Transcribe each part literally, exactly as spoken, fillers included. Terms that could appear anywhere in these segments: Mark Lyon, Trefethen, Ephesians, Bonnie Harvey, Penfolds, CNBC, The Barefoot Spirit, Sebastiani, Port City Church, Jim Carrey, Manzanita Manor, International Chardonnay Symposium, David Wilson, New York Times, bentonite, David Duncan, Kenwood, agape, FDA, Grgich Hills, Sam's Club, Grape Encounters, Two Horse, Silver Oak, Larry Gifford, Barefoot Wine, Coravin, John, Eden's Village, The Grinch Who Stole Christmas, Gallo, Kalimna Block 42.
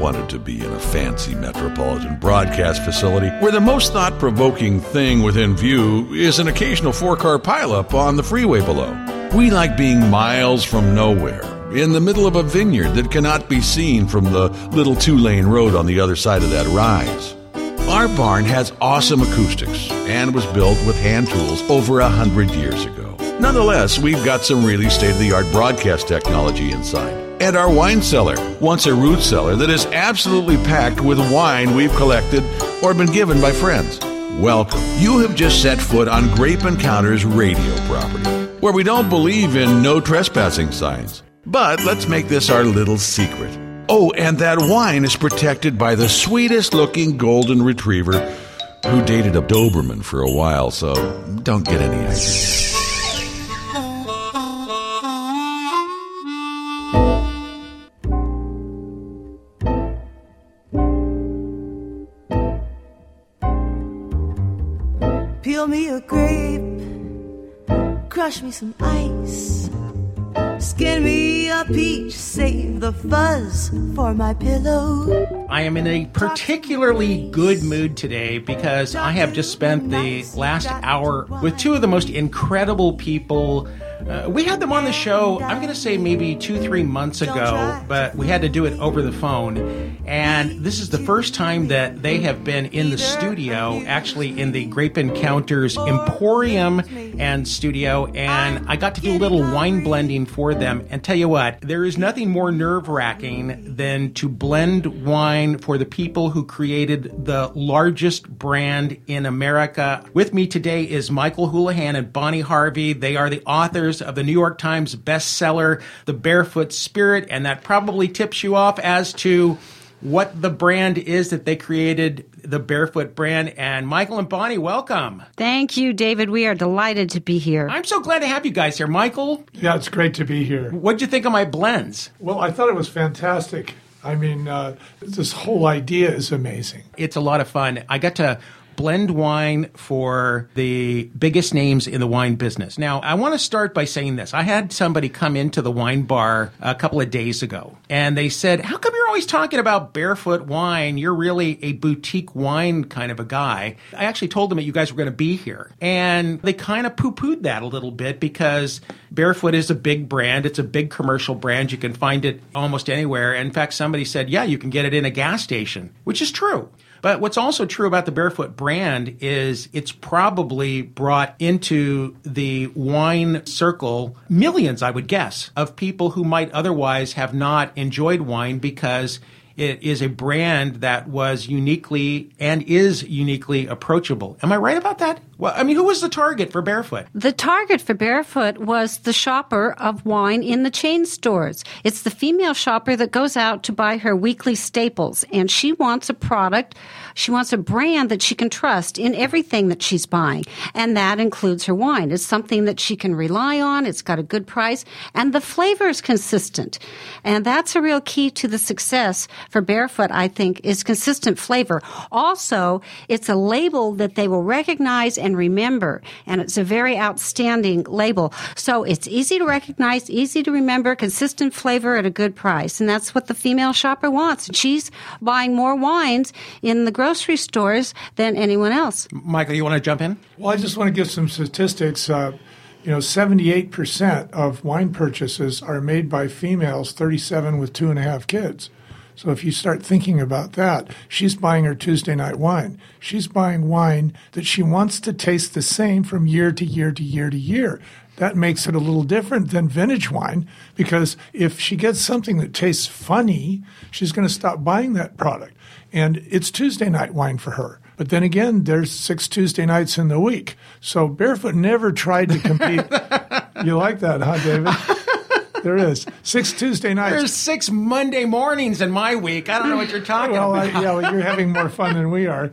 wanted to be in a fancy metropolitan broadcast facility where the most thought-provoking thing within view is an occasional four-car pileup on the freeway below. We like being miles from nowhere, in the middle of a vineyard that cannot be seen from the little two-lane road on the other side of that rise. Our barn has awesome acoustics and was built with hand tools over a hundred years ago. Nonetheless, we've got some really state-of-the-art broadcast technology inside. And our wine cellar, once a root cellar that is absolutely packed with wine we've collected or been given by friends. Welcome. You have just set foot on Grape Encounters radio property, where we don't believe in no trespassing signs. But let's make this our little secret. Oh, and that wine is protected by the sweetest-looking golden retriever who dated a Doberman for a while, so don't get any ideas. Peel me a grape, crush me some ice, skin me a peach, save the fuzz for my pillow. I am in a particularly good mood today because I have just spent the last hour with two of the most incredible people. Uh, we had them on the show, I'm going to say maybe two, three months ago, but we had to do it over the phone. And this is the first time that they have been in the studio, actually in the Grape Encounters Emporium and studio. And I got to do a little wine blending for them. And tell you what, there is nothing more nerve-wracking than to blend wine for the people who created the largest brand in America. With me today is Michael Houlihan and Bonnie Harvey. They are the authors of the New York Times bestseller, The Barefoot Spirit, and that probably tips you off as to what the brand is that they created, the Barefoot brand. And Michael and Bonnie, welcome. Thank you, David. We are delighted to be here. I'm so glad to have you guys here. Michael? Yeah, it's great to be here. What'd you think of my blends? Well, I thought it was fantastic. I mean, uh, this whole idea is amazing. It's a lot of fun. I got to blend wine for the biggest names in the wine business. Now, I want to start by saying this. I had somebody come into the wine bar a couple of days ago, and they said, how come you're always talking about Barefoot wine? You're really a boutique wine kind of a guy. I actually told them that you guys were going to be here, and they kind of poo-pooed that a little bit because Barefoot is a big brand. It's a big commercial brand. You can find it almost anywhere. And in fact, somebody said, yeah, you can get it in a gas station, which is true. But what's also true about the Barefoot brand is it's probably brought into the wine circle millions, I would guess, of people who might otherwise have not enjoyed wine because it is a brand that was uniquely and is uniquely approachable. Am I right about that? Well, I mean, who was the target for Barefoot? The target for Barefoot was the shopper of wine in the chain stores. It's the female shopper that goes out to buy her weekly staples, and she wants a product, she wants a brand that she can trust in everything that she's buying, and that includes her wine. It's something that she can rely on, it's got a good price, and the flavor is consistent. And that's a real key to the success for Barefoot, I think, is consistent flavor. Also, it's a label that they will recognize and And remember, and it's a very outstanding label. So it's easy to recognize, easy to remember, consistent flavor at a good price, and that's what the female shopper wants. She's buying more wines in the grocery stores than anyone else. Michael, you want to jump in? Well, I just want to give some statistics. Uh, you know, seventy-eight percent of wine purchases are made by females, thirty-seven with two and a half kids. So if you start thinking about that, she's buying her Tuesday night wine. She's buying wine that she wants to taste the same from year to year to year to year. That makes it a little different than vintage wine because if she gets something that tastes funny, she's going to stop buying that product. And it's Tuesday night wine for her. But then again, there's six Tuesday nights in the week. So Barefoot never tried to compete. You like that, huh, David? There is. Six Tuesday nights. There's six Monday mornings in my week. I don't know what you're talking well, about. I, yeah, well, you're having more fun than we are.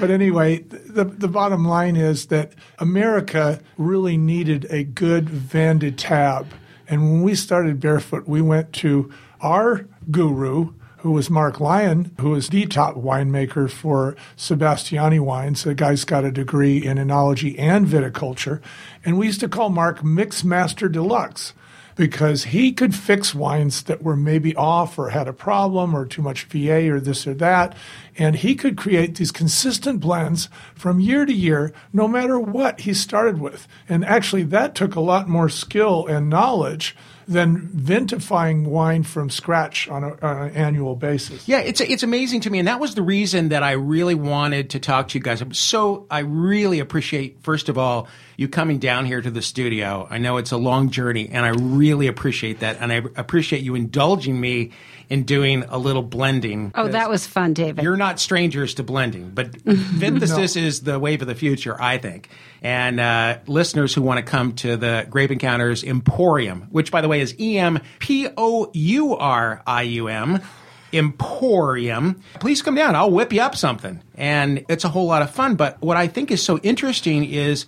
But anyway, the, the bottom line is that America really needed a good vin de table. And when we started Barefoot, we went to our guru, who was Mark Lyon, who is the top winemaker for Sebastiani wines. The guy's got a degree in enology and viticulture. And we used to call Mark Mix Master Deluxe. because he could fix wines that were maybe off or had a problem or too much V A or this or that. And he could create these consistent blends from year to year, no matter what he started with. And actually, that took a lot more skill and knowledge than vintifying wine from scratch on, a, on an annual basis. Yeah, it's it's amazing to me. And that was the reason that I really wanted to talk to you guys. So I really appreciate, first of all, you coming down here to the studio. I know it's a long journey, and I really appreciate that. And I appreciate you indulging me in doing a little blending. Oh, that was fun, David. You're not strangers to blending, but vinthesis no. is the wave of the future, I think. And uh, listeners who want to come to the Grape Encounters Emporium, which, by the way, is E M P O U R I U M, Emporium. Please come down. I'll whip you up something. And it's a whole lot of fun. But what I think is so interesting is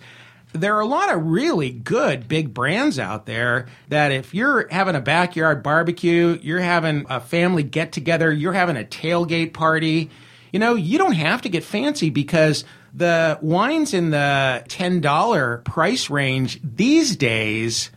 there are a lot of really good big brands out there that if you're having a backyard barbecue, you're having a family get-together, you're having a tailgate party, you know, you don't have to get fancy because the wines in the ten dollars price range these days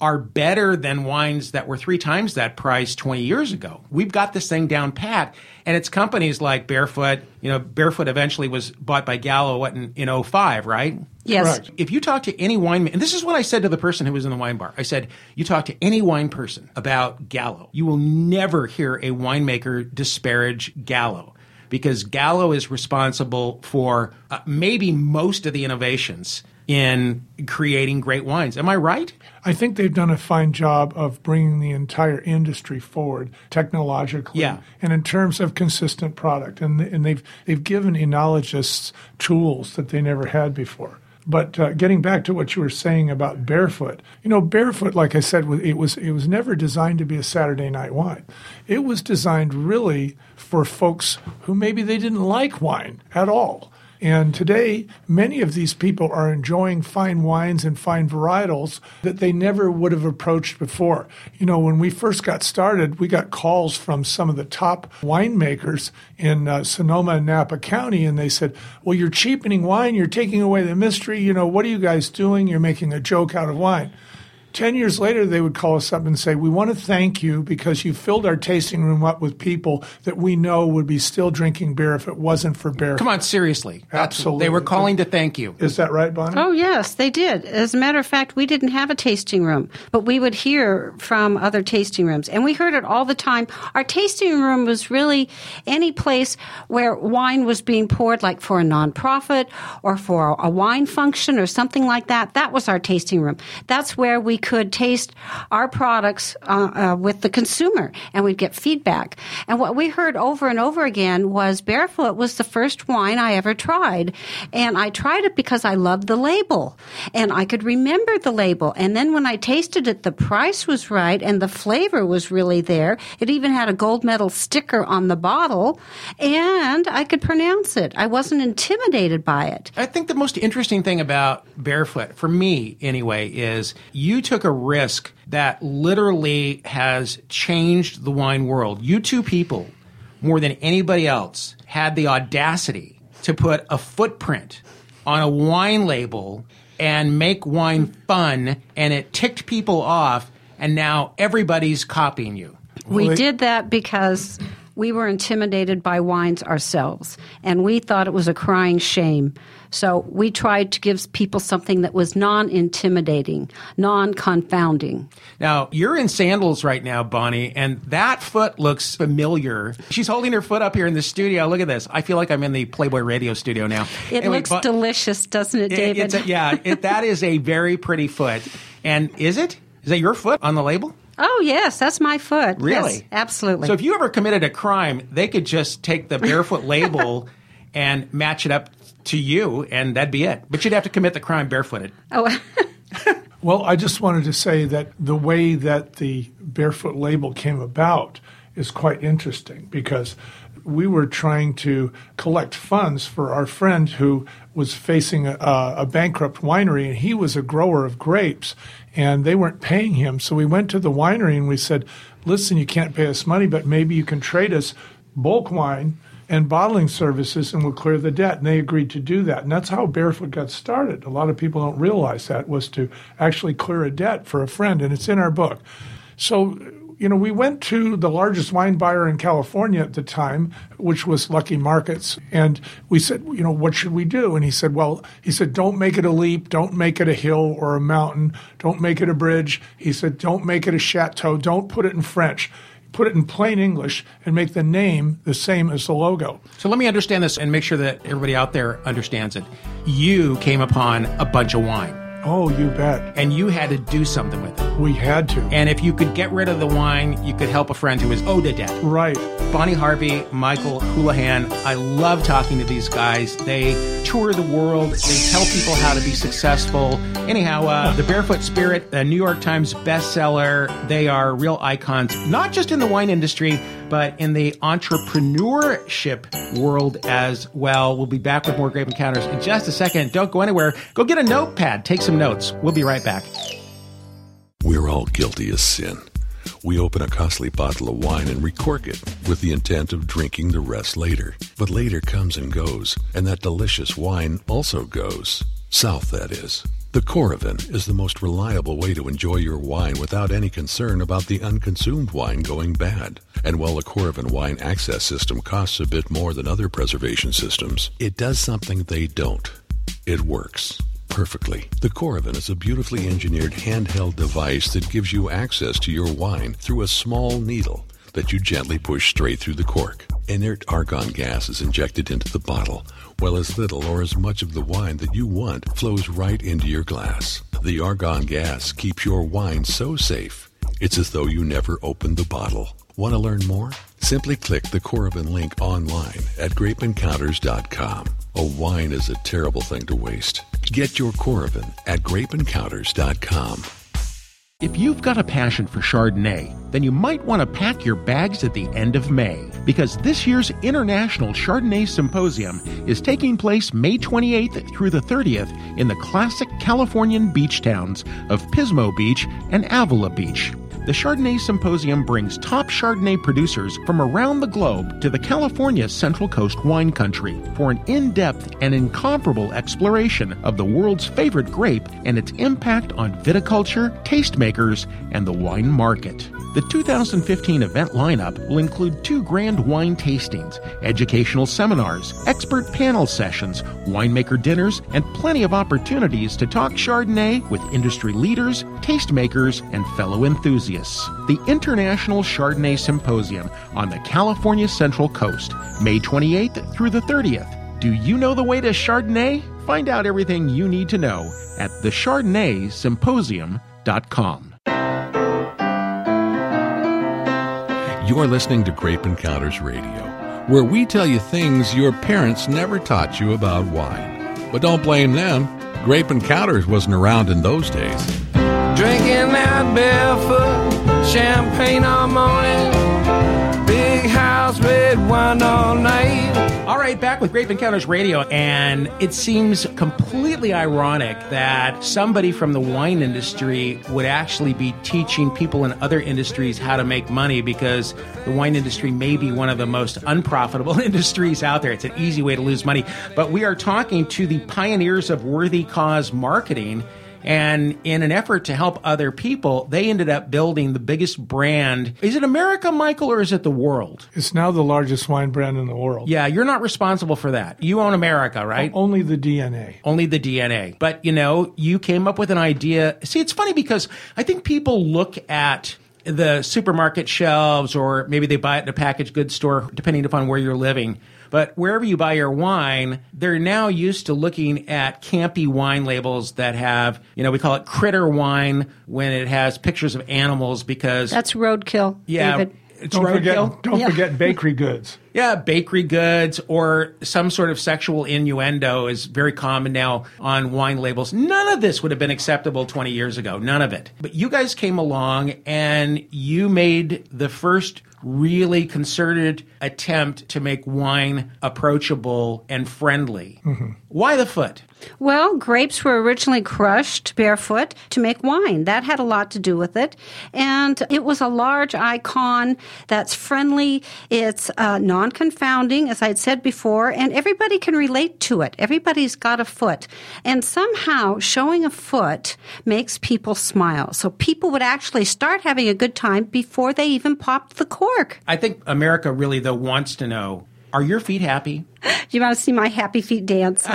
are better than wines that were three times that price twenty years ago. We've got this thing down pat, and it's companies like Barefoot. You know, Barefoot eventually was bought by Gallo what, in, in oh five, right? Yes. Correct. If you talk to any wine, and this is what I said to the person who was in the wine bar. I said, you talk to any wine person about Gallo, you will never hear a winemaker disparage Gallo, because Gallo is responsible for uh, maybe most of the innovations in creating great wines. Am I right? I think they've done a fine job of bringing the entire industry forward technologically, yeah, and in terms of consistent product. And, and they've, they've given enologists tools that they never had before. But uh, getting back to what you were saying about Barefoot, you know, Barefoot, like I said, it was it was never designed to be a Saturday night wine. It was designed really for folks who maybe they didn't like wine at all. And today, many of these people are enjoying fine wines and fine varietals that they never would have approached before. You know, when we first got started, we got calls from some of the top winemakers in uh, Sonoma and Napa County, and they said, well, you're cheapening wine, you're taking away the mystery, you know, what are you guys doing? You're making a joke out of wine. Ten years later, they would call us up and say, we want to thank you because you filled our tasting room up with people that we know would be still drinking beer if it wasn't for beer. Come on, seriously. Absolutely. They were calling to thank you. Is that right, Bonnie? Oh, yes, they did. As a matter of fact, we didn't have a tasting room, but we would hear from other tasting rooms. And we heard it all the time. Our tasting room was really any place where wine was being poured, like for a nonprofit or for a wine function or something like that. That was our tasting room. That's where we could taste our products uh, uh, with the consumer, and we'd get feedback. And what we heard over and over again was Barefoot was the first wine I ever tried, and I tried it because I loved the label, and I could remember the label. And then when I tasted it, the price was right, and the flavor was really there. It even had a gold medal sticker on the bottle, and I could pronounce it. I wasn't intimidated by it. I think the most interesting thing about Barefoot, for me anyway, is you took a risk that literally has changed the wine world. You two people, more than anybody else, had the audacity to put a footprint on a wine label and make wine fun, and it ticked people off, and now everybody's copying you. We Really? did that because we were intimidated by wines ourselves, and we thought it was a crying shame. So we tried to give people something that was non-intimidating, non-confounding. Now, you're in sandals right now, Bonnie, and that foot looks familiar. She's holding her foot up here in the studio. Look at this. I feel like I'm in the Playboy Radio studio now. It anyway, looks Bo- delicious, doesn't it, David? It, it's a, yeah, it, that is a very pretty foot. And is it? Is that your foot on the label? Oh, yes, that's my foot. Really? Yes, absolutely. So if you ever committed a crime, they could just take the Barefoot label and match it up to you, and that'd be it. But you'd have to commit the crime barefooted. Oh. Well, I just wanted to say that the way that the Barefoot label came about is quite interesting, because we were trying to collect funds for our friend who was facing a, a bankrupt winery, and he was a grower of grapes, and they weren't paying him. So we went to the winery and we said, listen, you can't pay us money, but maybe you can trade us bulk wine and bottling services and will clear the debt. And they agreed to do that. And that's how Barefoot got started. A lot of people don't realize that, was to actually clear a debt for a friend. And it's in our book. So, you know, we went to the largest wine buyer in California at the time, which was Lucky Markets. And we said, you know, what should we do? And he said, well, he said, don't make it a leap. Don't make it a hill or a mountain. Don't make it a bridge. He said, don't make it a chateau. Don't put it in French. Put it in plain English and make the name the same as the logo. So let me understand this and make sure that everybody out there understands it. You came upon a bunch of wine. Oh, you bet. And you had to do something with it. We had to. And if you could get rid of the wine, you could help a friend who is owed a debt. Right. Bonnie Harvey, Michael Houlihan, I love talking to these guys. They tour the world. They tell people how to be successful. Anyhow, uh, The Barefoot Spirit, a New York Times bestseller. They are real icons, not just in the wine industry, but in the entrepreneurship world as well. We'll be back with more Grape Encounters in just a second. Don't go anywhere. Go get a notepad. Take some notes. We'll be right back. We're all guilty of sin. We open a costly bottle of wine and recork it with the intent of drinking the rest later. But later comes and goes, and that delicious wine also goes. South, that is. The Coravin is the most reliable way to enjoy your wine without any concern about the unconsumed wine going bad. And while the Coravin wine access system costs a bit more than other preservation systems, it does something they don't. It works. Perfectly. The Coravin is a beautifully engineered handheld device that gives you access to your wine through a small needle that you gently push straight through the cork. Inert argon gas is injected into the bottle, while as little or as much of the wine that you want flows right into your glass. The argon gas keeps your wine so safe, it's as though you never opened the bottle. Want to learn more? Simply click the Coravin link online at grape encounters dot com. A wine is a terrible thing to waste. Get your Coravin at grape encounters dot com. If you've got a passion for Chardonnay, then you might want to pack your bags at the end of May, because this year's International Chardonnay Symposium is taking place May twenty-eighth through the thirtieth in the classic Californian beach towns of Pismo Beach and Avila Beach. The Chardonnay Symposium brings top Chardonnay producers from around the globe to the California Central Coast wine country for an in-depth and incomparable exploration of the world's favorite grape and its impact on viticulture, tastemakers, and the wine market. The two thousand fifteen event lineup will include two grand wine tastings, educational seminars, expert panel sessions, winemaker dinners, and plenty of opportunities to talk Chardonnay with industry leaders, tastemakers, and fellow enthusiasts. The International Chardonnay Symposium on the California Central Coast, May twenty-eighth through the thirtieth. Do you know the way to Chardonnay? Find out everything you need to know at the chardonnay symposium dot com. You're listening to Grape Encounters Radio, where we tell you things your parents never taught you about wine. But don't blame them. Grape Encounters wasn't around in those days. Drinking out barefoot, champagne all morning, big house, red wine all night. All right, back with Grape Encounters Radio, and it seems completely ironic that somebody from the wine industry would actually be teaching people in other industries how to make money, because the wine industry may be one of the most unprofitable industries out there. It's an easy way to lose money. But we are talking to the pioneers of worthy cause marketing, and in an effort to help other people, they ended up building the biggest brand. Is it America, Michael, or is it the world? It's now the largest wine brand in the world. Yeah, you're not responsible for that. You own America, right? O- only the D N A. Only the D N A. But, you know, you came up with an idea. See, it's funny because I think people look at the supermarket shelves, or maybe they buy it in a packaged goods store, depending upon where you're living. But wherever you buy your wine, they're now used to looking at campy wine labels that have, you know, we call it critter wine when it has pictures of animals, because... That's roadkill, yeah, David. It's don't roadkill. Forget, don't yeah. forget bakery goods. Yeah, bakery goods or some sort of sexual innuendo is very common now on wine labels. None of this would have been acceptable twenty years ago. None of it. But you guys came along and you made the first... really concerted attempt to make wine approachable and friendly. Mm-hmm. Why the foot? Well, grapes were originally crushed barefoot to make wine. That had a lot to do with it. And it was a large icon that's friendly. It's uh, non-confounding, as I'd said before, and everybody can relate to it. Everybody's got a foot. And somehow showing a foot makes people smile. So people would actually start having a good time before they even popped the cork. I think America really, though, wants to know, are your feet happy? Do you want to see my happy feet dance?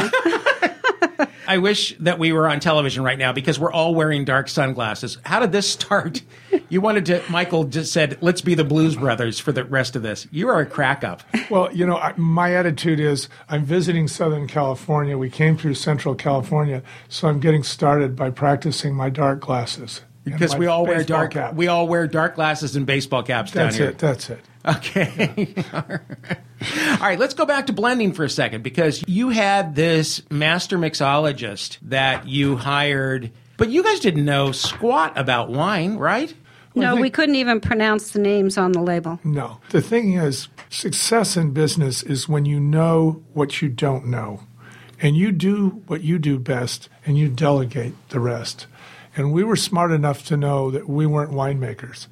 I wish that we were on television right now because we're all wearing dark sunglasses. How did this start? You wanted to, Michael just said, let's be the Blues Brothers for the rest of this. You are a crack up. Well, you know, I, my attitude is I'm visiting Southern California. We came through Central California, so I'm getting started by practicing my dark glasses. Because we all wear dark cap. We all wear dark glasses and baseball caps that's down here. That's it, that's it. Okay. Yeah. All right. All right, let's go back to blending for a second, because you had this master mixologist that you hired, but you guys didn't know squat about wine, right? Well, no, think, we couldn't even pronounce the names on the label. No. The thing is, success in business is when you know what you don't know, and you do what you do best, and you delegate the rest. And we were smart enough to know that we weren't winemakers.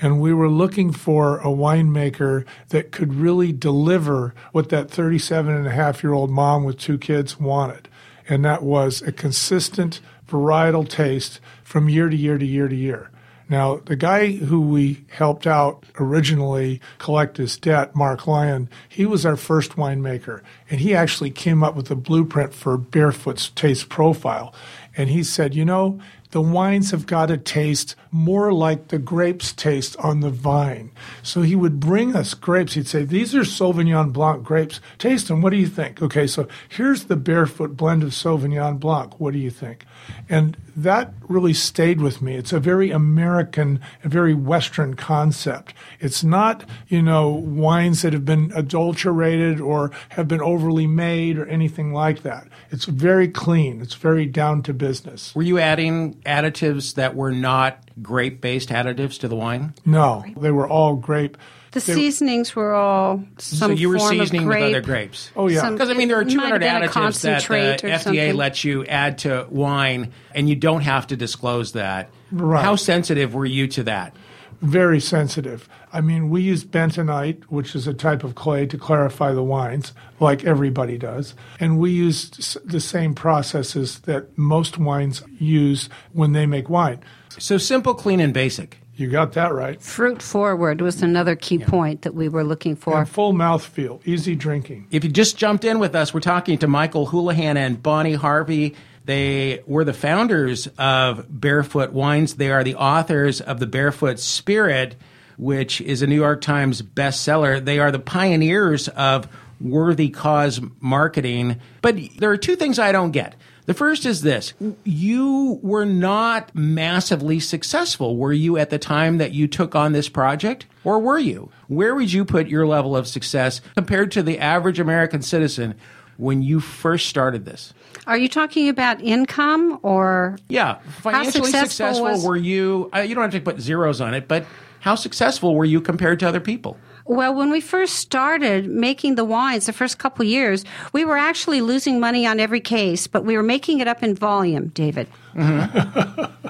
And we were looking for a winemaker that could really deliver what that thirty-seven and a half year old mom with two kids wanted. And that was a consistent varietal taste from year to year to year to year. Now, the guy who we helped out originally collect his debt, Mark Lyon, he was our first winemaker. And he actually came up with a blueprint for Barefoot's taste profile. And he said, you know, the wines have got to taste more like the grapes taste on the vine. So he would bring us grapes. He'd say, these are Sauvignon Blanc grapes. Taste them. What do you think? Okay, so here's the Barefoot blend of Sauvignon Blanc. What do you think? And that really stayed with me. It's a very American, a very Western concept. It's not, you know, wines that have been adulterated or have been overly made or anything like that. It's very clean. It's very down to business. Were you adding additives that were not grape-based additives to the wine? No, they were all grape. The they seasonings were all some so you were form seasoning of grape, with other grapes. Oh yeah, because I mean there are two hundred additives that the F D A something. lets you add to wine, and you don't have to disclose that. Right. How sensitive were you to that? Very sensitive. I mean, we use bentonite, which is a type of clay, to clarify the wines, like everybody does. And we use the same processes that most wines use when they make wine. So simple, clean, and basic. You got that right. Fruit forward was another key yeah. point that we were looking for. And full mouthfeel, easy drinking. If you just jumped in with us, we're talking to Michael Houlihan and Bonnie Harvey. They were the founders of Barefoot Wines. They are the authors of The Barefoot Spirit, which is a New York Times bestseller. They are the pioneers of worthy cause marketing. But there are two things I don't get. The first is this. You were not massively successful, were you, at the time that you took on this project? Or were you? Where would you put your level of success compared to the average American citizen when you first started this? Are you talking about income or yeah, financially how successful, successful was, were you? Uh, you don't have to put zeros on it, but how successful were you compared to other people? Well, when we first started making the wines, the first couple years, we were actually losing money on every case, but we were making it up in volume, David. Mm-hmm.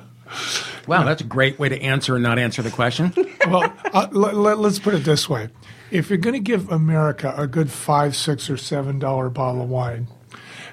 Wow, that's a great way to answer and not answer the question. Well, uh, let, let, let's put it this way. If you're going to give America a good five dollars, six dollars, or seven dollars bottle of wine,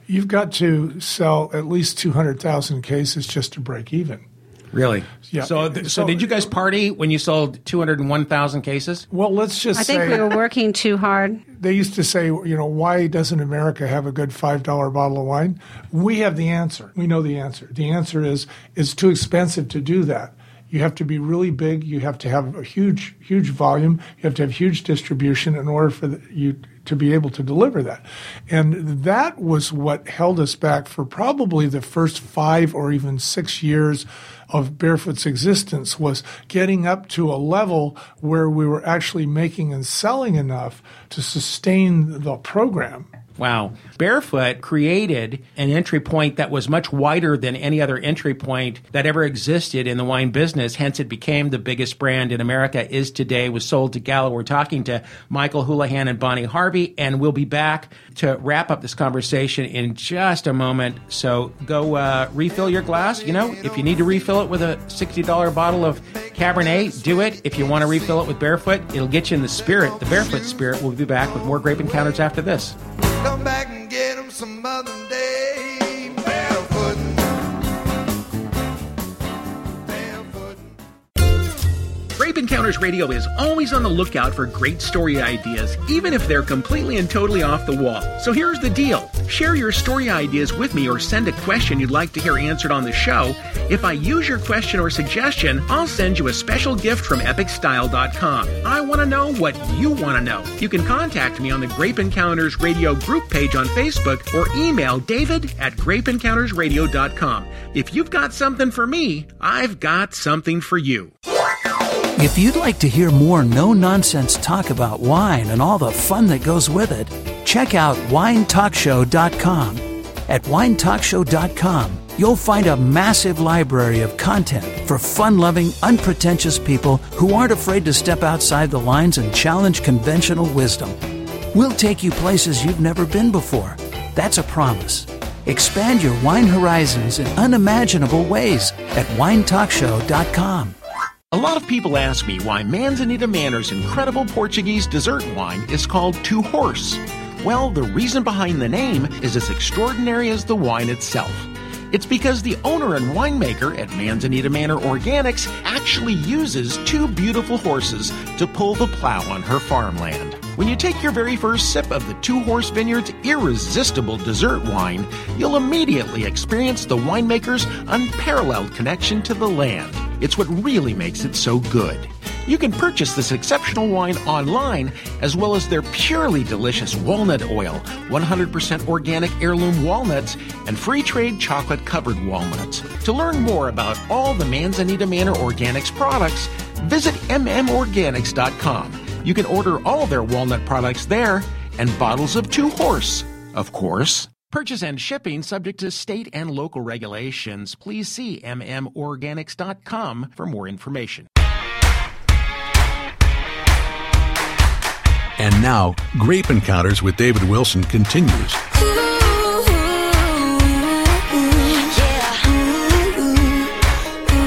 you've got to sell at least two hundred thousand cases just to break even. Really? Yeah. So, th- so, so did you guys party when you sold two hundred one thousand cases? Well, let's just I say... I think we were working too hard. They used to say, you know, why doesn't America have a good five dollar bottle of wine? We have the answer. We know the answer. The answer is it's too expensive to do that. You have to be really big. You have to have a huge, huge volume. You have to have huge distribution in order for the, you to be able to deliver that. And that was what held us back for probably the first five or even six years of Barefoot's existence, was getting up to a level where we were actually making and selling enough to sustain the program. Wow. Barefoot created an entry point that was much wider than any other entry point that ever existed in the wine business. Hence, it became the biggest brand in America, is today, was sold to Gallo. We're talking to Michael Houlihan and Bonnie Harvey, and we'll be back to wrap up this conversation in just a moment. So go uh, refill your glass. You know, if you need to refill it with a sixty dollar bottle of Cabernet, do it. If you want to refill it with Barefoot, it'll get you in the spirit, the Barefoot spirit. We'll be back with more Grape Encounters after this. Come back and get them some other day, barefoot, barefoot. Grape Encounters Radio is always on the lookout for great story ideas, even if they're completely and totally off the wall. So here's the deal. Share your story ideas with me or send a question you'd like to hear answered on the show. If I use your question or suggestion, I'll send you a special gift from epic style dot com. I want to know what you want to know. You can contact me on the Grape Encounters Radio group page on Facebook or email david at grape encounters radio dot com. If you've got something for me, I've got something for you. If you'd like to hear more no-nonsense talk about wine and all the fun that goes with it, check out wine talk show dot com. At wine talk show dot com, you'll find a massive library of content for fun-loving, unpretentious people who aren't afraid to step outside the lines and challenge conventional wisdom. We'll take you places you've never been before. That's a promise. Expand your wine horizons in unimaginable ways at wine talk show dot com. A lot of people ask me why Manzanita Manor's incredible Portuguese dessert wine is called Two Horse. Well, the reason behind the name is as extraordinary as the wine itself. It's because the owner and winemaker at Manzanita Manor Organics actually uses two beautiful horses to pull the plow on her farmland. When you take your very first sip of the Two Horse Vineyard's irresistible dessert wine, you'll immediately experience the winemaker's unparalleled connection to the land. It's what really makes it so good. You can purchase this exceptional wine online, as well as their purely delicious walnut oil, one hundred percent organic heirloom walnuts, and free-trade chocolate-covered walnuts. To learn more about all the Manzanita Manor Organics products, visit m m organics dot com. You can order all their walnut products there, and bottles of Two Horse, of course. Purchase and shipping subject to state and local regulations. Please see m m organics dot com for more information. And now, Grape Encounters with David Wilson continues. Ooh, ooh, yeah. Ooh, ooh,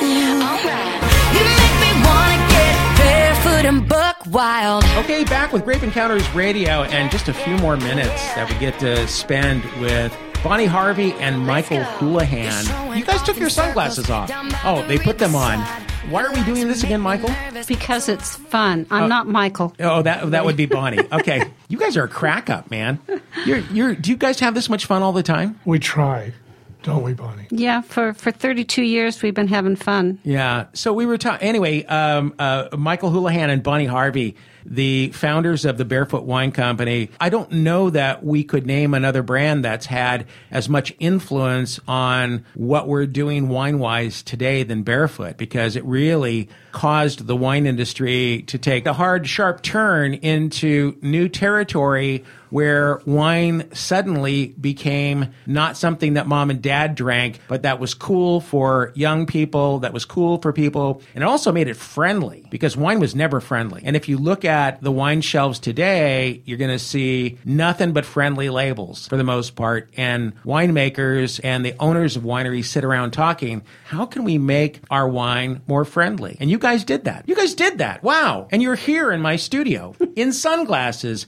ooh. All right. You make me wanna get barefoot and buck wild. Okay, back with Grape Encounters Radio, and just a few more minutes that we get to spend with Bonnie Harvey and Michael Houlihan. You guys took your sunglasses off. Oh, they put them on. Why are we doing this again, Michael? Because it's fun. I'm oh. not Michael. Oh, that that would be Bonnie. Okay. You guys are a crack up, man. You're you're do you guys have this much fun all the time? We try. Don't we, Bonnie? Yeah, for, for thirty-two years, we've been having fun. Yeah. So we were talking. Anyway, um, uh, Michael Houlihan and Bonnie Harvey, the founders of the Barefoot Wine Company. I don't know that we could name another brand that's had as much influence on what we're doing wine-wise today than Barefoot, because it really caused the wine industry to take a hard, sharp turn into new territory where wine suddenly became not something that mom and dad drank, but that was cool for young people, that was cool for people. And it also made it friendly, because wine was never friendly. And if you look at the wine shelves today, you're going to see nothing but friendly labels for the most part. And winemakers and the owners of wineries sit around talking, how can we make our wine more friendly? And you guys did that. You guys did that. Wow. And you're here in my studio in sunglasses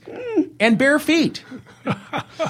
and bare feet.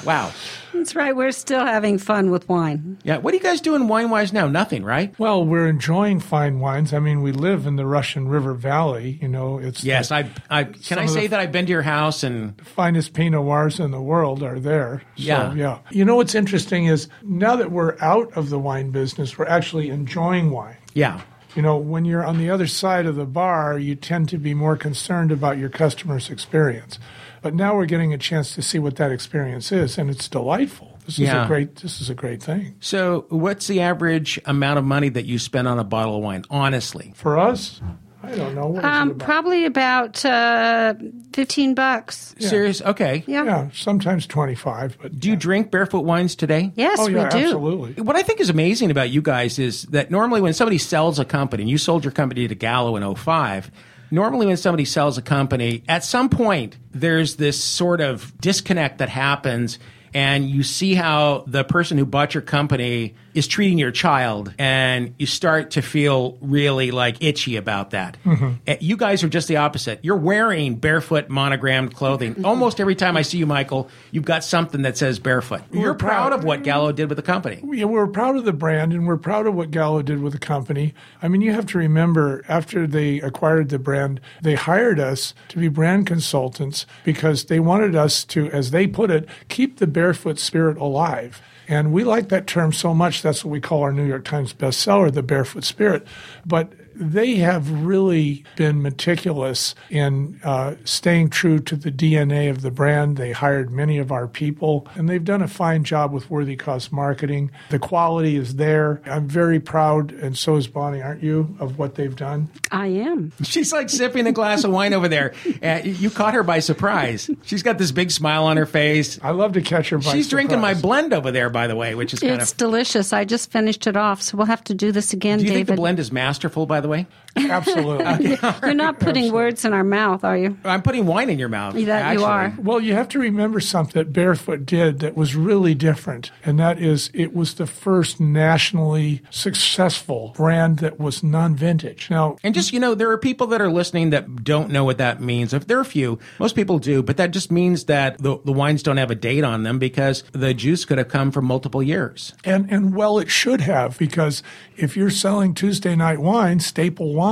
Wow. That's right. We're still having fun with wine. Yeah. What are you guys doing wine-wise now? Nothing, right? Well, we're enjoying fine wines. I mean, we live in the Russian River Valley. You know, it's yes. The, I, I can I say the, that I've been to your house and the finest Pinot Noirs in the world are there. So, yeah. Yeah. You know what's interesting is now that we're out of the wine business, we're actually enjoying wine. Yeah. You know, when you're on the other side of the bar, you tend to be more concerned about your customer's experience. But now we're getting a chance to see what that experience is, and it's delightful. This yeah. is a great. This is a great thing. So, what's the average amount of money that you spend on a bottle of wine, honestly? For us, I don't know. What um, about? Probably about uh, fifteen bucks. Yeah. Serious? Okay. Yeah. Yeah. Sometimes twenty-five. But do you yeah. drink Barefoot wines today? Yes, oh, yeah, we do. Absolutely. What I think is amazing about you guys is that normally when somebody sells a company, and you sold your company to Gallo in oh five. Normally when somebody sells a company, at some point there's this sort of disconnect that happens, and you see how the person who bought your company is treating your child, and you start to feel really like itchy about that. Mm-hmm. You guys are just the opposite. You're wearing Barefoot monogrammed clothing. Mm-hmm. Almost every time I see you, Michael, you've got something that says Barefoot. We're You're proud, proud of what Gallo did with the company. Yeah, we're proud of the brand, and we're proud of what Gallo did with the company. I mean, you have to remember, after they acquired the brand, they hired us to be brand consultants because they wanted us to, as they put it, keep the Barefoot spirit alive. And we like that term so much, that's what we call our New York Times bestseller, The Barefoot Spirit. But they have really been meticulous in uh, staying true to the D N A of the brand. They hired many of our people, and they've done a fine job with Worthy Cause Marketing. The quality is there. I'm very proud, and so is Bonnie, aren't you, of what they've done? I am. She's like sipping a glass of wine over there. Uh, you caught her by surprise. She's got this big smile on her face. I love to catch her by She's surprise. She's drinking my blend over there, by the way, which is kind it's of... It's delicious. I just finished it off, so we'll have to do this again, David. Do you David. think the blend is masterful, by the way? way? Absolutely. Okay. You're not putting Absolutely. words in our mouth, are you? I'm putting wine in your mouth. That actually. You are. Well, you have to remember something that Barefoot did that was really different, and that is it was the first nationally successful brand that was non-vintage. Now, and just, you know, there are people that are listening that don't know what that means. If there are few, most people do, but that just means that the, the wines don't have a date on them because the juice could have come from multiple years. And, and well, it should have, because if you're selling Tuesday night wine, staple wine,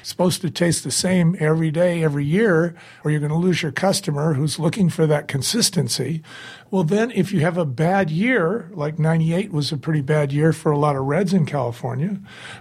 it's supposed to taste the same every day, every year, or you're going to lose your customer who's looking for that consistency. Well, then if you have a bad year, like ninety-eight was a pretty bad year for a lot of reds in California,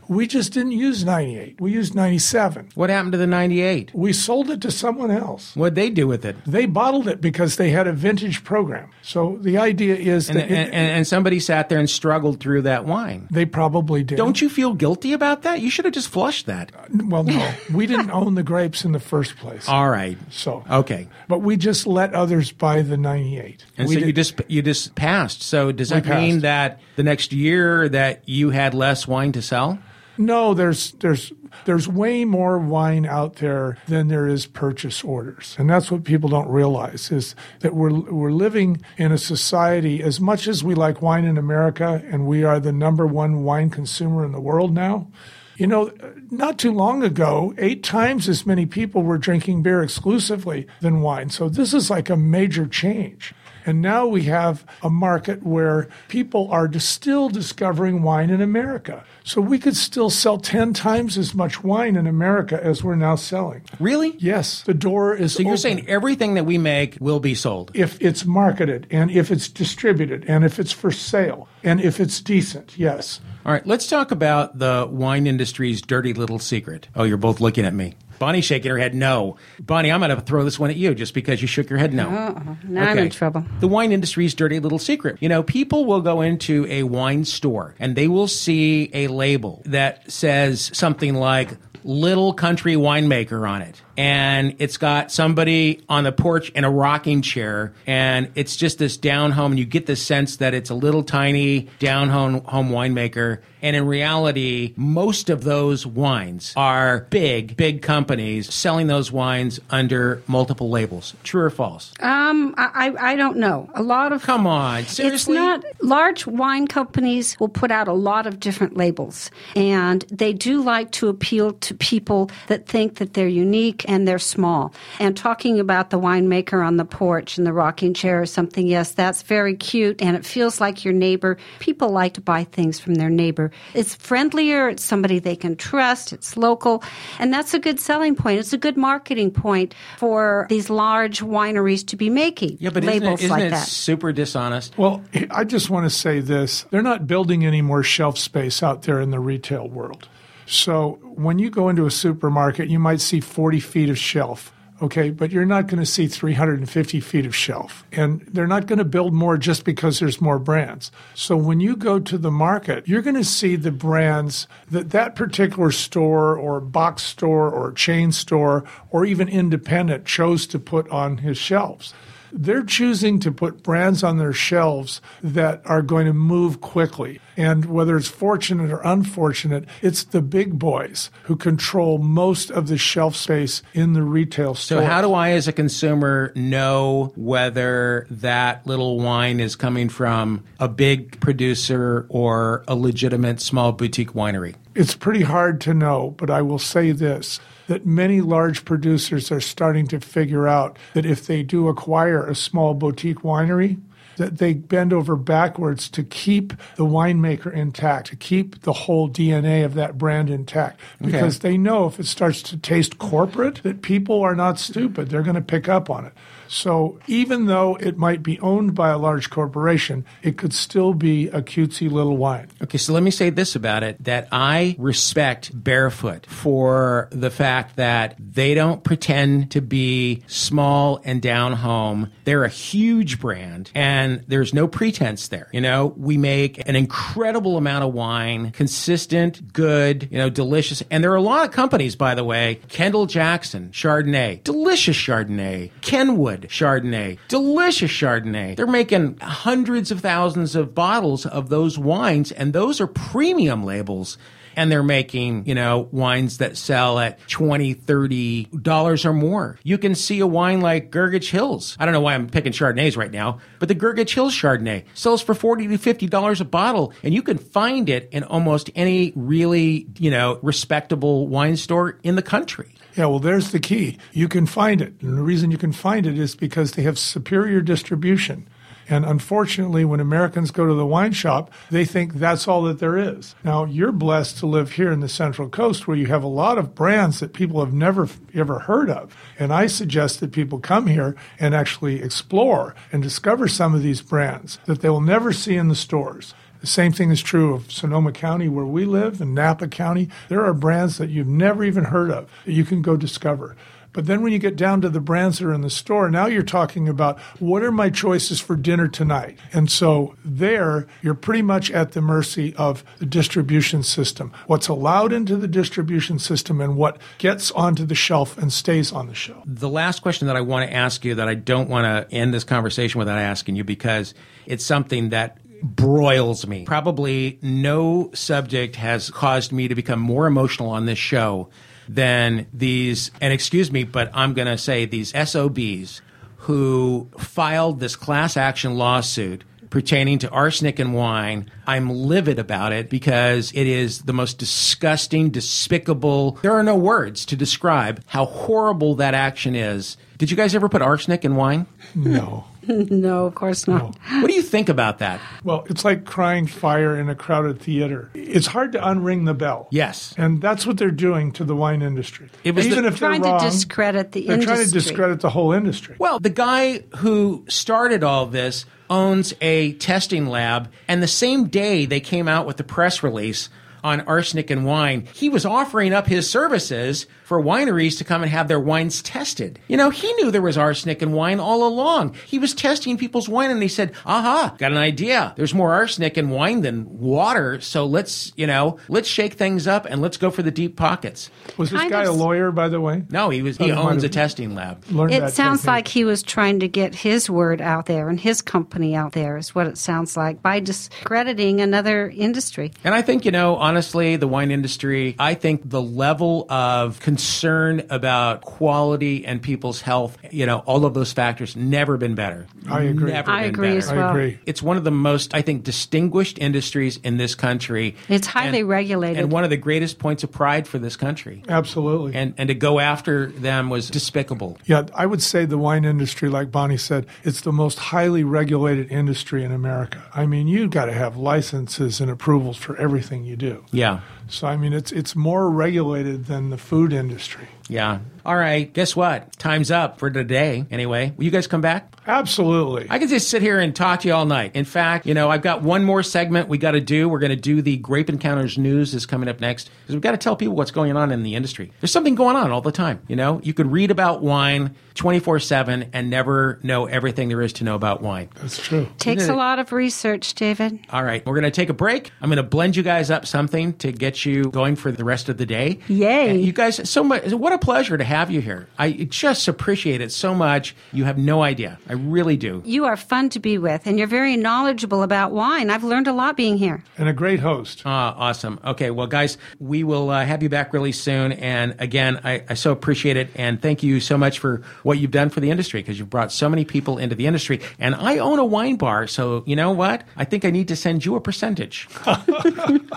we just didn't use ninety-eight. We used ninety-seven. What happened to the ninety-eight? We sold it to someone else. What'd they do with it? They bottled it because they had a vintage program. So the idea is and, that... And, it, and, and somebody sat there and struggled through that wine. They probably did. Don't you feel guilty about that? You should have just flushed that. Well, no. We didn't own the grapes in the first place. All right. So. Okay. But we just let others buy the ninety-eight. And we so did, you just you just passed. So does that passed. mean that the next year that you had less wine to sell? No, there's there's there's way more wine out there than there is purchase orders. And that's what people don't realize, is that we're we're living in a society, as much as we like wine in America, and we are the number one wine consumer in the world now. You know, not too long ago, eight times as many people were drinking beer exclusively than wine. So this is like a major change. And now we have a market where people are still discovering wine in America. So we could still sell ten times as much wine in America as we're now selling. Really? Yes. The door is open. So you're saying everything that we make will be sold? If it's marketed, and if it's distributed, and if it's for sale, and if it's decent, yes. All right, let's talk about the wine industry's dirty little secret. Oh, you're both looking at me. Bonnie's shaking her head no. Bonnie, I'm going to throw this one at you just because you shook your head no. Uh-oh. Now okay. I'm in trouble. The wine industry's dirty little secret. You know, people will go into a wine store and they will see a label that says something like Little Country Winemaker on it. And it's got somebody on the porch in a rocking chair, and it's just this down-home, and you get the sense that it's a little tiny down-home home winemaker. And in reality, most of those wines are big, big companies selling those wines under multiple labels. True or false? Um, I, I don't know. A lot of... Come on, seriously? It's not... Large wine companies will put out a lot of different labels, and they do like to appeal to people that think that they're unique and they're small. And talking about the winemaker on the porch and the rocking chair or something, yes, that's very cute, and it feels like your neighbor. People like to buy things from their neighbor. It's friendlier, it's somebody they can trust, it's local, and that's a good selling point. It's a good marketing point for these large wineries to be making yeah, but labels isn't it, isn't like it that. Super dishonest. Well, I just want to say this. They're not building any more shelf space out there in the retail world. So when you go into a supermarket, you might see forty feet of shelf. okay, but you're not going to see three hundred fifty feet of shelf. And they're not going to build more just because there's more brands. So when you go to the market, you're going to see the brands that that particular store or box store or chain store or even independent chose to put on his shelves. They're choosing to put brands on their shelves that are going to move quickly. And whether it's fortunate or unfortunate, it's the big boys who control most of the shelf space in the retail store. So how do I, as a consumer, know whether that little wine is coming from a big producer or a legitimate small boutique winery? It's pretty hard to know, but I will say this, that many large producers are starting to figure out that if they do acquire a small boutique winery, that they bend over backwards to keep the winemaker intact, to keep the whole D N A of that brand intact. Because okay. They know if it starts to taste corporate, that people are not stupid. They're going to pick up on it. So even though it might be owned by a large corporation, it could still be a cutesy little wine. Okay, so let me say this about it, that I respect Barefoot for the fact that they don't pretend to be small and down home. They're a huge brand, and there's no pretense there. You know, we make an incredible amount of wine, consistent, good, you know, delicious. And there are a lot of companies, by the way. Kendall Jackson, Chardonnay, delicious Chardonnay. Kenwood, Chardonnay, delicious Chardonnay. They're making hundreds of thousands of bottles of those wines, and those are premium labels. And they're making, you know, wines that sell at twenty dollars, thirty dollars or more. You can see a wine like Grgich Hills. I don't know why I'm picking Chardonnays right now, but the Grgich Hills Chardonnay sells for forty to fifty dollars a bottle, and you can find it in almost any really, you know, respectable wine store in the country. Yeah, well, there's the key. You can find it. And the reason you can find it is because they have superior distribution. And unfortunately, when Americans go to the wine shop, they think that's all that there is. Now, you're blessed to live here in the Central Coast where you have a lot of brands that people have never, ever heard of. And I suggest that people come here and actually explore and discover some of these brands that they will never see in the stores. The same thing is true of Sonoma County where we live and Napa County. There are brands that you've never even heard of that you can go discover. But then when you get down to the brands that are in the store, now you're talking about what are my choices for dinner tonight? And so there, you're pretty much at the mercy of the distribution system, what's allowed into the distribution system and what gets onto the shelf and stays on the shelf. The last question that I want to ask you that I don't want to end this conversation without asking you because it's something that broils me. Probably no subject has caused me to become more emotional on this show than these, and excuse me, but I'm going to say these S O Bs who filed this class action lawsuit pertaining to arsenic in wine. I'm livid about it because it is the most disgusting, despicable. There are no words to describe how horrible that action is. Did you guys ever put arsenic in wine? No. No, of course not. No. What do you think about that? Well, it's like crying fire in a crowded theater. It's hard to unring the bell. Yes. And that's what they're doing to the wine industry. It was Even the, if they're trying wrong, to discredit the they're industry. They're trying to discredit the whole industry. Well, the guy who started all this owns a testing lab, and the same day they came out with the press release on arsenic and wine, he was offering up his services for wineries to come and have their wines tested. You know, he knew there was arsenic in wine all along. He was testing people's wine, and he said, aha, got an idea. There's more arsenic in wine than water, so let's, you know, let's shake things up and let's go for the deep pockets. Was this kind guy of, a lawyer, by the way? No, he was. He oh, owns a testing lab. It sounds like he was trying to get his word out there and his company out there is what it sounds like by discrediting another industry. And I think, you know, on Honestly, the wine industry, I think the level of concern about quality and people's health, you know, all of those factors, never been better. I agree. Never I been agree better. as well. I agree. It's one of the most, I think, distinguished industries in this country. It's highly and, regulated. And one of the greatest points of pride for this country. Absolutely. And, and to go after them was despicable. Yeah, I would say the wine industry, like Bonnie said, it's the most highly regulated industry in America. I mean, you've got to have licenses and approvals for everything you do. Yeah. So, I mean, it's it's more regulated than the food industry. Yeah. All right. Guess what? Time's up for today. Anyway, will you guys come back? Absolutely. I could just sit here and talk to you all night. In fact, you know, I've got one more segment we got to do. We're going to do the Grape Encounters news is coming up next, because we've got to tell people what's going on in the industry. There's something going on all the time. You know, you could read about wine twenty-four seven and never know everything there is to know about wine. That's true. Takes a lot of research, David. All right. We're going to take a break. I'm going to blend you guys up something to get you going for the rest of the day. Yay. And you guys, so much. What a pleasure to have you here. I just appreciate it so much. You have no idea. I really do. You are fun to be with, and you're very knowledgeable about wine. I've learned a lot being here. And a great host. Ah, awesome. Okay, well, guys, we will uh, have you back really soon. And again, I, I so appreciate it. And thank you so much for what you've done for the industry, because you've brought so many people into the industry. And I own a wine bar, so you know what? I think I need to send you a percentage. All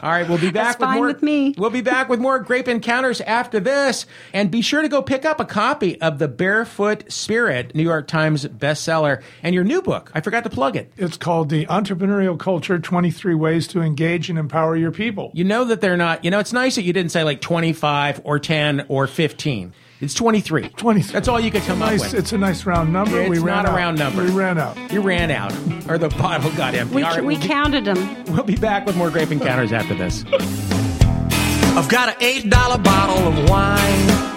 right, we'll be back. That's with fine more, with me. We'll be back with more Grape Encounters after this. And be sure to go pick up a copy of The Barefoot Spirit, New York Times bestseller, and your new book. I forgot to plug it. It's called The Entrepreneurial Culture, twenty-three Ways to Engage and Empower Your People. You know that they're not, you know, it's nice that you didn't say like twenty-five or ten or fifteen. It's twenty-three. twenty-three. That's all you could come nice, up with. It's a nice round number. It's we ran not out. a round number. We ran out. You ran out. Or the bottle got empty. We, all right, we we'll be, counted them. We'll be back with more Grape Encounters after this. I've got an eight dollar bottle of wine.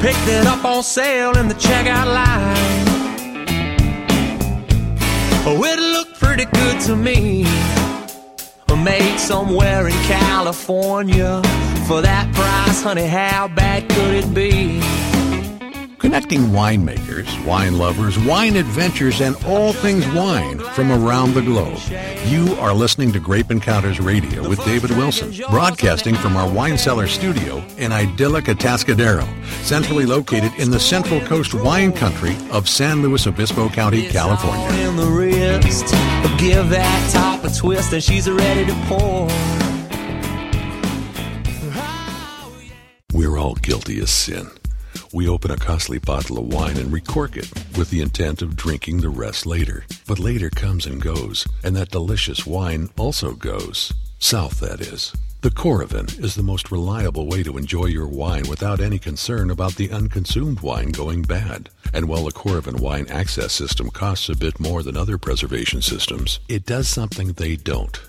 Picked it up on sale in the checkout line. Oh, it looked pretty good to me. Made somewhere in California. For that price, honey, how bad could it be? Connecting winemakers, wine lovers, wine adventures, and all things wine from around the globe. You are listening to Grape Encounters Radio with David Wilson, broadcasting from our wine cellar studio in idyllic Atascadero, centrally located in the Central Coast wine country of San Luis Obispo County, California. Give that top a twist and she's ready to pour. We're all guilty of sin. We open a costly bottle of wine and recork it with the intent of drinking the rest later. But later comes and goes, and that delicious wine also goes. South, that is. The Coravin is the most reliable way to enjoy your wine without any concern about the unconsumed wine going bad. And while the Coravin wine access system costs a bit more than other preservation systems, it does something they don't.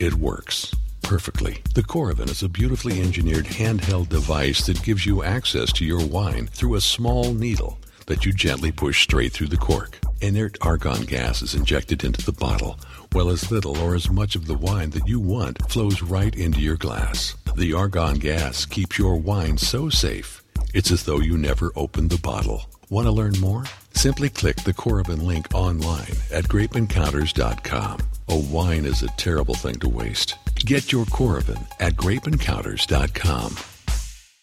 It works. Perfectly. The Coravin is a beautifully engineered handheld device that gives you access to your wine through a small needle that you gently push straight through the cork. Inert argon gas is injected into the bottle, while as little or as much of the wine that you want flows right into your glass. The argon gas keeps your wine so safe, it's as though you never opened the bottle. Want to learn more? Simply click the Coravin link online at grape encounters dot com. A wine is a terrible thing to waste. Get your Coravin at grape encounters dot com.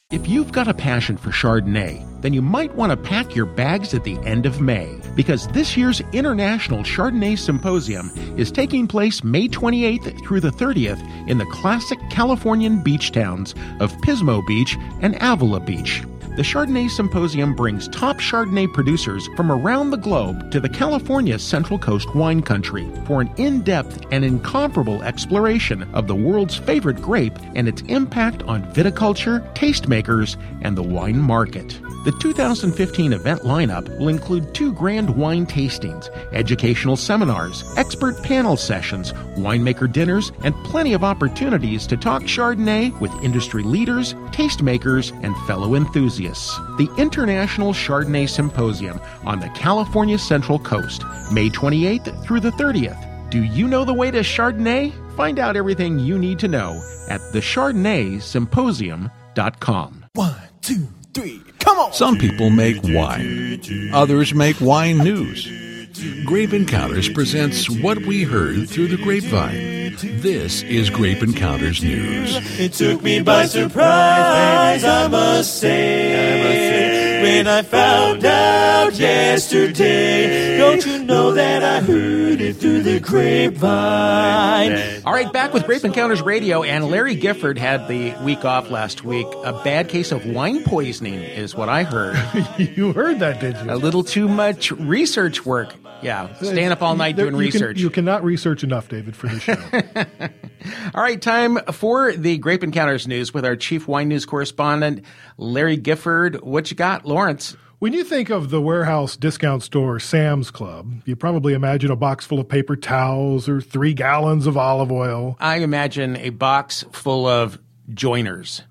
If you've got a passion for Chardonnay, then you might want to pack your bags at the end of May, because this year's International Chardonnay Symposium is taking place May twenty-eighth through the thirtieth in the classic Californian beach towns of Pismo Beach and Avila Beach. The Chardonnay Symposium brings top Chardonnay producers from around the globe to the California Central Coast wine country for an in-depth and incomparable exploration of the world's favorite grape and its impact on viticulture, tastemakers, and the wine market. The two thousand fifteen event lineup will include two grand wine tastings, educational seminars, expert panel sessions, winemaker dinners, and plenty of opportunities to talk Chardonnay with industry leaders, tastemakers, and fellow enthusiasts. The International Chardonnay Symposium on the California Central Coast, May twenty-eighth through the thirtieth. Do you know the way to Chardonnay? Find out everything you need to know at the chardonnay symposium dot com. One, two, three, come on! Some people make wine. Others make wine news. Grape Encounters presents what we heard through the grapevine. This is Grape Encounters News. It took me by surprise, I must say, I must say when I found out yesterday. Don't you know that I heard it through the grapevine? All right, back with Grape Encounters Radio, and Larry Gifford had the week off last week. A bad case of wine poisoning is what I heard. You heard that, did you? A little too much research work. Yeah, staying up all night doing you research. Can, you cannot research enough, David, for this show. All right, time for the Grape Encounters news with our chief wine news correspondent, Larry Gifford. What you got, Lawrence? When you think of the warehouse discount store Sam's Club, you probably imagine a box full of paper towels or three gallons of olive oil. I imagine a box full of joiners,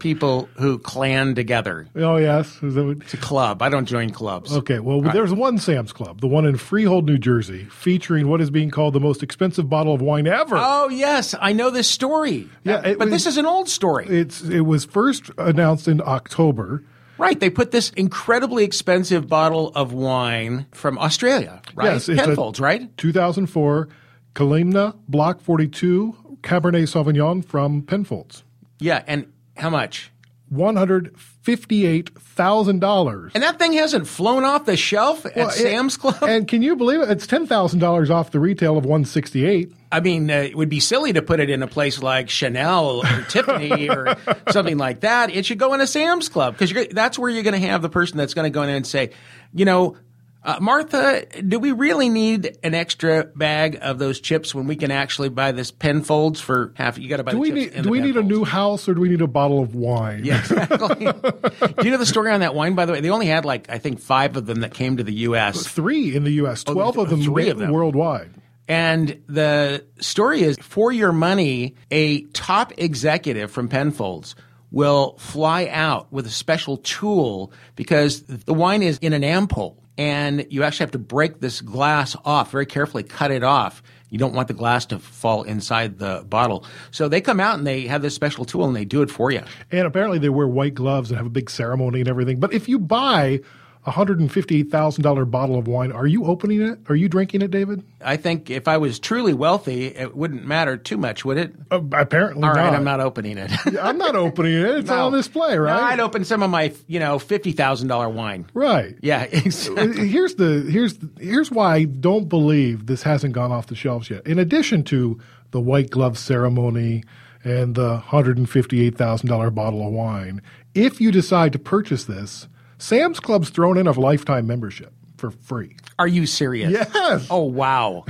people who clan together. Oh, yes. Is that what... It's a club. I don't join clubs. Okay. Well, right. There's one Sam's Club, the one in Freehold, New Jersey, featuring what is being called the most expensive bottle of wine ever. Oh, yes. I know this story. Yeah, it, but it, this is an old story. It's It was first announced in October. Right. They put this incredibly expensive bottle of wine from Australia, right? Yes, it's Penfolds, right? two thousand four Kalimna Block forty-two Cabernet Sauvignon from Penfolds. Yeah. And how much? one hundred fifty-eight thousand dollars. And that thing hasn't flown off the shelf at well, it, Sam's Club? And can you believe it? It's ten thousand dollars off the retail of one hundred sixty-eight dollars. I mean, uh, it would be silly to put it in a place like Chanel or Tiffany or something like that. It should go in a Sam's Club because that's where you're going to have the person that's going to go in and say, you know, Uh, Martha, do we really need an extra bag of those chips when we can actually buy this Penfolds for half? You got to buy do the we chips need, in Do the we Penfolds. Need a new house or do we need a bottle of wine? Yeah, exactly. Do you know the story on that wine, by the way? They only had like, I think, five of them that came to the U S Three in the U S, twelve oh, of them three of them. worldwide. And the story is, for your money, a top executive from Penfolds will fly out with a special tool because the wine is in an ampoule. And you actually have to break this glass off very carefully, cut it off. You don't want the glass to fall inside the bottle. So they come out and they have this special tool and they do it for you. And apparently they wear white gloves and have a big ceremony and everything. But if you buy a one hundred fifty-eight thousand dollars bottle of wine, are you opening it? Are you drinking it, David? I think if I was truly wealthy, it wouldn't matter too much, would it? Uh, apparently not. All right, not. I'm not opening it. I'm not opening it. It's no. on display, right? No, I'd open some of my, you know, fifty thousand dollars wine. Right. Yeah, exactly. Here's the here's the, here's why I don't believe this hasn't gone off the shelves yet. In addition to the white glove ceremony and the one hundred fifty-eight thousand dollars bottle of wine, if you decide to purchase this, Sam's Club's thrown in a lifetime membership for free. Are you serious? Yes. Oh, wow.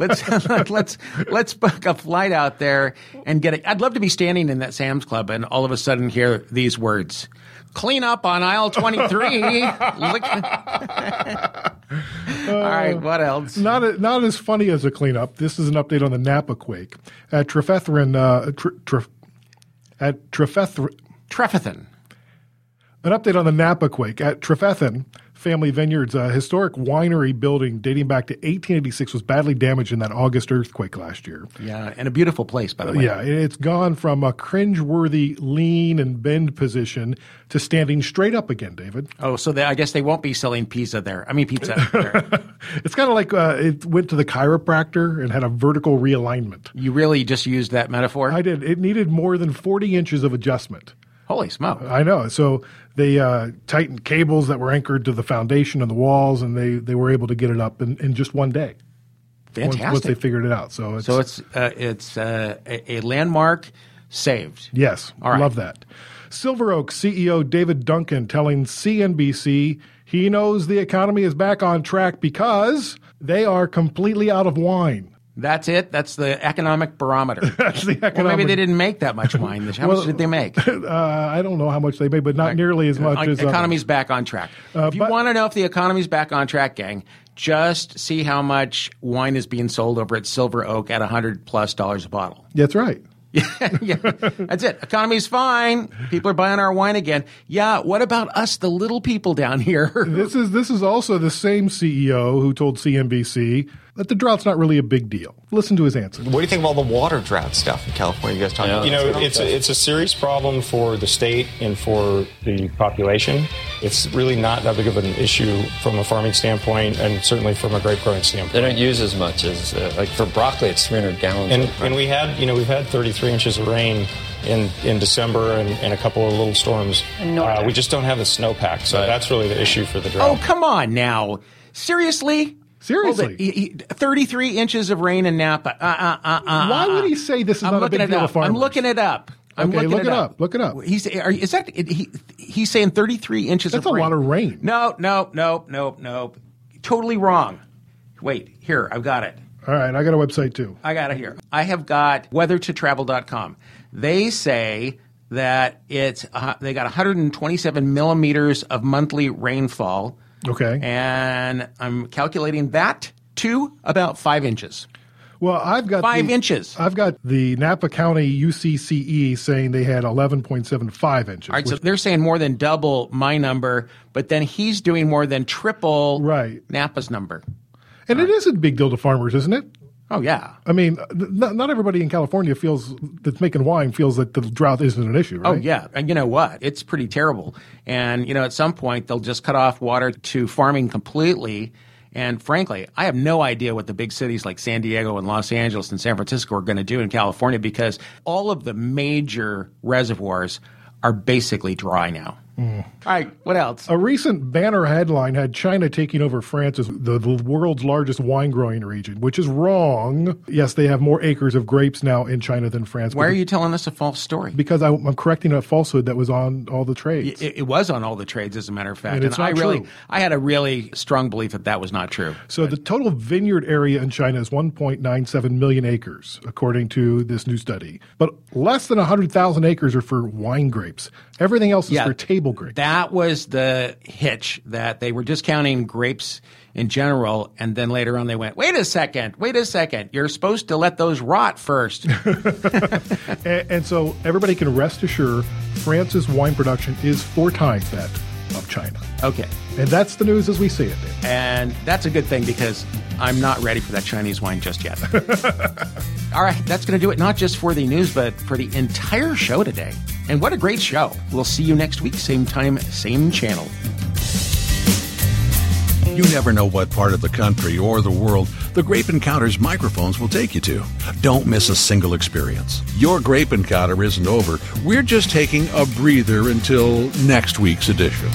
Let's let's let's book a flight out there and get it. I'd love to be standing in that Sam's Club and all of a sudden hear these words. Clean up on aisle twenty-three. All right, what else? Uh, not a, not as funny as a cleanup. This is an update on the Napa quake. At Trefethen, uh, tr- tr- at Trefethen. Trefethen. An update on the Napa quake. At Trefethen Family Vineyards, a historic winery building dating back to eighteen eighty-six was badly damaged in that August earthquake last year. Yeah, and a beautiful place, by the way. Uh, yeah, it's gone from a cringeworthy lean and bend position to standing straight up again, David. Oh, so they, I guess they won't be selling pizza there. I mean, pizza there. It's kind of like uh, it went to the chiropractor and had a vertical realignment. You really just used that metaphor? I did. It needed more than forty inches of adjustment. Holy smoke. I know. So they uh, tightened cables that were anchored to the foundation and the walls, and they, they were able to get it up in, in just one day. Fantastic. Once, once they figured it out. So it's so it's, uh, it's uh, a, a landmark saved. Yes. All right. Love that. Silver Oak C E O David Duncan telling C N B C he knows the economy is back on track because they are completely out of wine. That's it? That's the economic barometer. That's the economic. Well, maybe they didn't make that much wine. How well, much did they make? Uh, I don't know how much they made, but not like, nearly as much like as... Economy's um, back on track. Uh, if you but, want to know if the economy's back on track, gang, just see how much wine is being sold over at Silver Oak at one hundred plus dollars a bottle. That's right. yeah, yeah, that's it. Economy's fine. People are buying our wine again. Yeah, what about us, the little people down here? This is this is also the same C E O who told C N B C that the drought's not really a big deal. Listen to his answer. What do you think of all the water drought stuff in California? You guys talking yeah, about? You know, it's a, it's a serious problem for the state and for the population. It's really not that big of an issue from a farming standpoint, and certainly from a grape growing standpoint. They don't use as much as uh, like for broccoli, it's three hundred gallons. And, and we had, you know, we've had thirty-three inches of rain in in December and, and a couple of little storms. Uh, we just don't have the snowpack, so right. That's really the issue for the drought. Oh, come on now, seriously. Seriously. He, he, thirty-three inches of rain in Napa. Uh, uh, uh, uh, Why would he say this is I'm not a big deal to farmers? I'm looking it up. I'm okay, looking look it up. up. Look it up. He's, are, is that, he, he's saying thirty-three inches That's of rain. That's a lot of rain. No, no, no, no, no. Totally wrong. Wait, here, I've got it. All right. I got a website too. I got it here. I have got weather to travel dot com. They say that it's uh, they got one hundred twenty-seven millimeters of monthly rainfall. Okay. And I'm calculating that to about five inches. Well, I've got five the, inches. I've got the Napa County U C C E saying they had eleven point seven five inches. All right, so they're saying more than double my number, but then he's doing more than triple right. Napa's number. And uh, it is a big deal to farmers, isn't it? Oh, yeah. I mean, not, not everybody in California feels that's making wine feels that the drought isn't an issue, right? Oh, yeah. And you know what? It's pretty terrible. And, you know, at some point, they'll just cut off water to farming completely. And frankly, I have no idea what the big cities like San Diego and Los Angeles and San Francisco are going to do in California, because all of the major reservoirs are basically dry now. Mm. All right, what else? A recent banner headline had China taking over France as the, the world's largest wine-growing region, which is wrong. Yes, they have more acres of grapes now in China than France. Why are you telling us a false story? Because I, I'm correcting a falsehood that was on all the trades. It, it was on all the trades, as a matter of fact. And, it's and not I true. really, I had a really strong belief that that was not true. So but. the total vineyard area in China is one point nine seven million acres, according to this new study. But less than one hundred thousand acres are for wine grapes. Everything else is yeah. for table grapes. That was the hitch, that they were just counting grapes in general, and then later on they went, wait a second, wait a second, you're supposed to let those rot first. and, and so everybody can rest assured, France's wine production is four times that of China. Okay. And that's the news as we see it. And that's a good thing, because I'm not ready for that Chinese wine just yet. All right, that's going to do it, not just for the news, but for the entire show today. And what a great show. We'll see you next week, same time, same channel. You never know what part of the country or the world the Grape Encounters microphones will take you to. Don't miss a single experience. Your Grape Encounter isn't over. We're just taking a breather until next week's edition.